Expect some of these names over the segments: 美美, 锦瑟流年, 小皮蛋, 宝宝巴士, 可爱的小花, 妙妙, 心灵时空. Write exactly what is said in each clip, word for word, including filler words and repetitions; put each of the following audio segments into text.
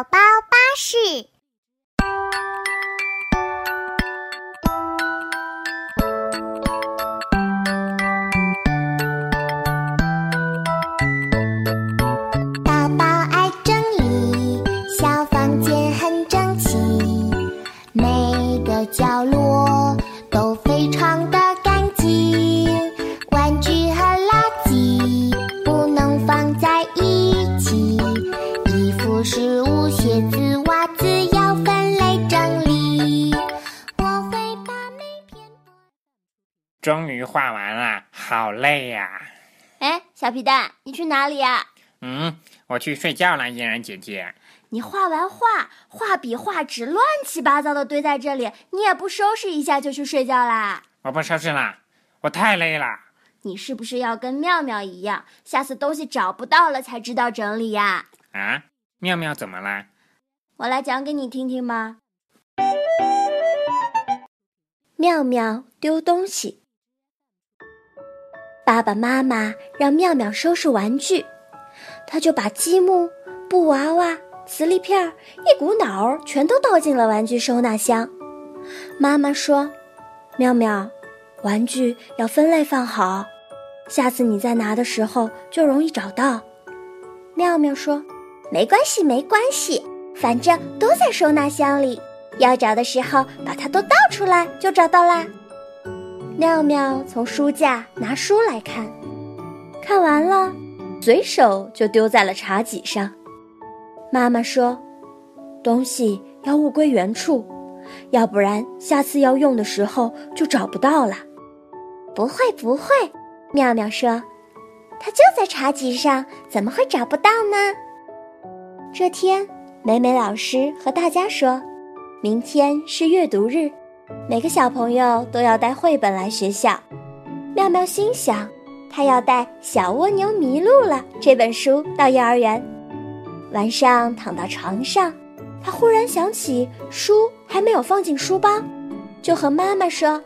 宝宝巴士。宝宝爱整理，小房间很整齐，每个角落都非常的干净，玩具和垃圾不能放在一起，衣服、食物、鞋子、袜子要分类整理。我会把每片。终于画完了，好累呀、啊！哎，小皮蛋，你去哪里呀、啊？嗯，我去睡觉了，嫣然姐姐。你画完画，画笔、画纸乱七八糟的堆在这里，你也不收拾一下就去睡觉啦？我不收拾了，我太累了。你是不是要跟妙妙一样，下次东西找不到了才知道整理呀、啊？啊，妙妙怎么了？我来讲给你听听吧。妙妙丢东西。爸爸妈妈让妙妙收拾玩具，她就把积木、布娃娃、磁力片一股脑儿全都倒进了玩具收纳箱。妈妈说：“妙妙，玩具要分类放好，下次你再拿的时候就容易找到。”妙妙说：“没关系，没关系，反正都在收纳箱里，要找的时候把它都倒出来就找到啦。”妙妙从书架拿书来看，看完了，随手就丢在了茶几上。妈妈说：“东西要物归原处，要不然下次要用的时候就找不到了。”“不会，不会。”妙妙说。“它就在茶几上，怎么会找不到呢？”这天，美美老师和大家说，明天是阅读日，每个小朋友都要带绘本来学校。妙妙心想，她要带《小蜗牛迷路了》这本书到幼儿园。晚上躺到床上，她忽然想起书还没有放进书包，就和妈妈说：“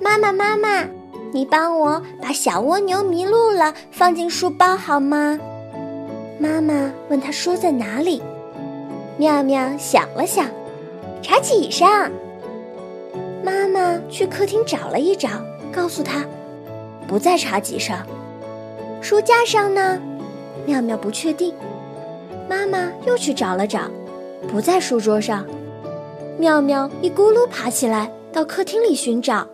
妈妈，妈妈，你帮我把《小蜗牛迷路了》放进书包好吗？”妈妈问她书在哪里，妙妙想了想，茶几上。妈妈去客厅找了一找，告诉她不在茶几上。书架上呢？妙妙不确定。妈妈又去找了找，不在书桌上。妙妙一咕噜爬起来，到客厅里寻找。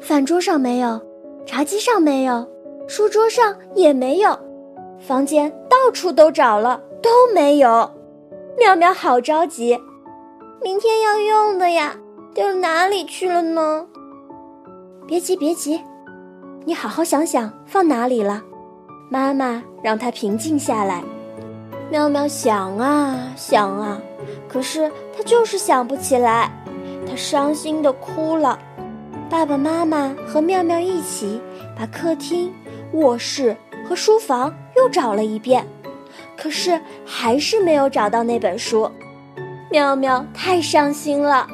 饭桌上没有，茶几上没有，书桌上也没有，房间到处都找了，都没有。妙妙好着急，明天要用的呀，丢哪里去了呢？别急别急，你好好想想放哪里了。妈妈让她平静下来。妙妙想啊想啊，可是她就是想不起来，她伤心地哭了。爸爸妈妈和妙妙一起把客厅、卧室和书房又找了一遍，可是还是没有找到那本书。妙妙太伤心了，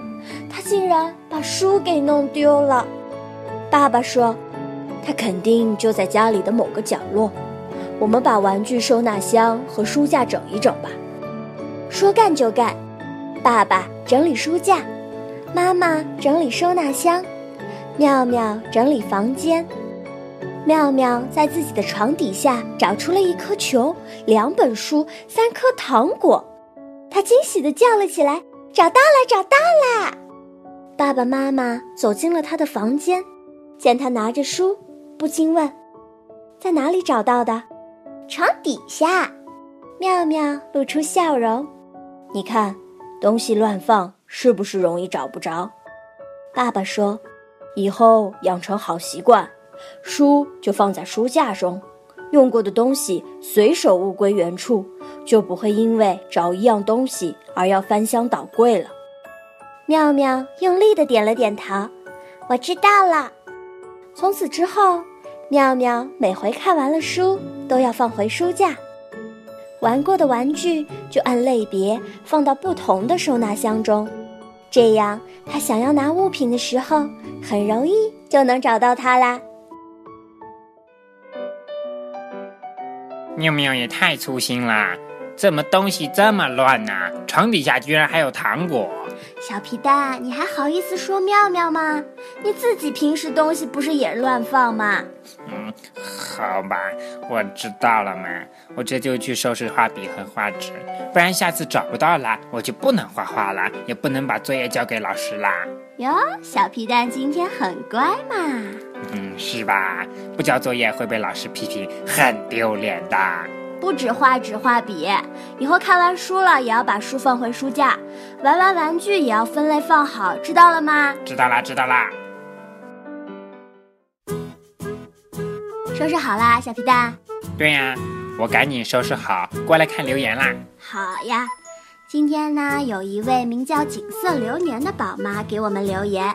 她竟然把书给弄丢了。爸爸说，她肯定就在家里的某个角落，我们把玩具收纳箱和书架整一整吧。说干就干，爸爸整理书架，妈妈整理收纳箱，妙妙整理房间。妙妙在自己的床底下找出了一颗球、两本书、三颗糖果，她惊喜地叫了起来：“找到了，找到了！”爸爸妈妈走进了她的房间，见她拿着书，不禁问：“在哪里找到的？”“床底下。”妙妙露出笑容。“你看，东西乱放，是不是容易找不着？”爸爸说，“以后养成好习惯，书就放在书架中，用过的东西随手物归原处，就不会因为找一样东西而要翻箱倒柜了。”妙妙用力地点了点头，“我知道了。”从此之后，妙妙每回看完了书都要放回书架，玩过的玩具就按类别放到不同的收纳箱中，这样她想要拿物品的时候很容易就能找到它啦。妙妙也太粗心啦，怎么东西这么乱呢、啊？床底下居然还有糖果！小皮蛋，你还好意思说妙妙吗？你自己平时东西不是也乱放吗？嗯，好吧，我知道了嘛，我这就去收拾画笔和画纸，不然下次找不到啦，我就不能画画啦，也不能把作业交给老师啦。哟，小皮蛋今天很乖嘛。嗯，是吧？不交作业会被老师批评，很丢脸的。不止画纸画笔，以后看完书了也要把书放回书架，玩完玩具也要分类放好，知道了吗？知道啦，知道啦。收拾好啦，小皮蛋。对呀、啊，我赶紧收拾好，过来看留言啦。好呀，今天呢，有一位名叫锦瑟流年的宝妈给我们留言，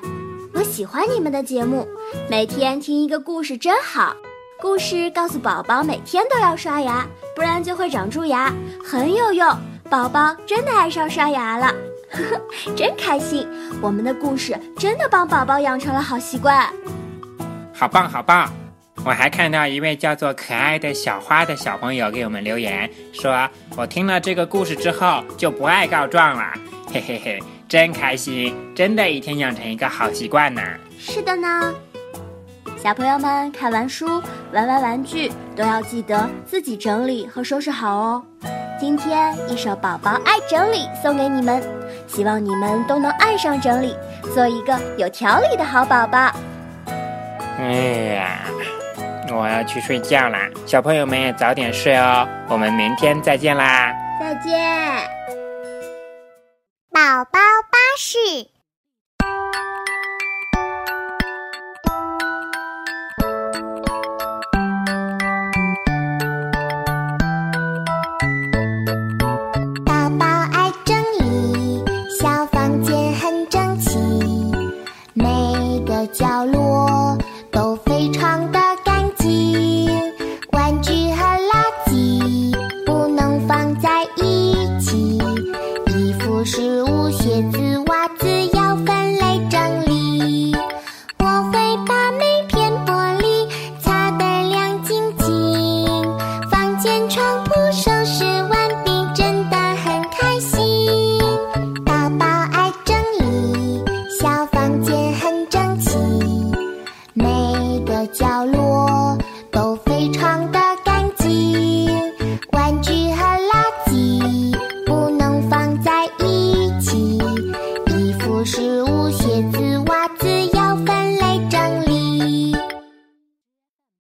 我喜欢你们的节目，每天听一个故事真好。故事告诉宝宝每天都要刷牙，不然就会长蛀牙，很有用，宝宝真的爱上刷牙了，呵呵，真开心，我们的故事真的帮宝宝养成了好习惯。好棒好棒。我还看到一位叫做可爱的小花的小朋友给我们留言说，我听了这个故事之后就不爱告状了，嘿嘿嘿，真开心，真的一天养成一个好习惯呢。是的呢，小朋友们看完书玩玩玩具都要记得自己整理和收拾好哦。今天一首宝宝爱整理送给你们，希望你们都能爱上整理，做一个有条理的好宝宝。哎呀，我要去睡觉啦，小朋友们也早点睡哦，我们明天再见啦。再见。宝宝巴士。角落都非常的干净，玩具和垃圾不能放在一起，衣服、食物、鞋子、袜子要分类整理，我会把每片玻璃擦得亮晶晶，房间、床铺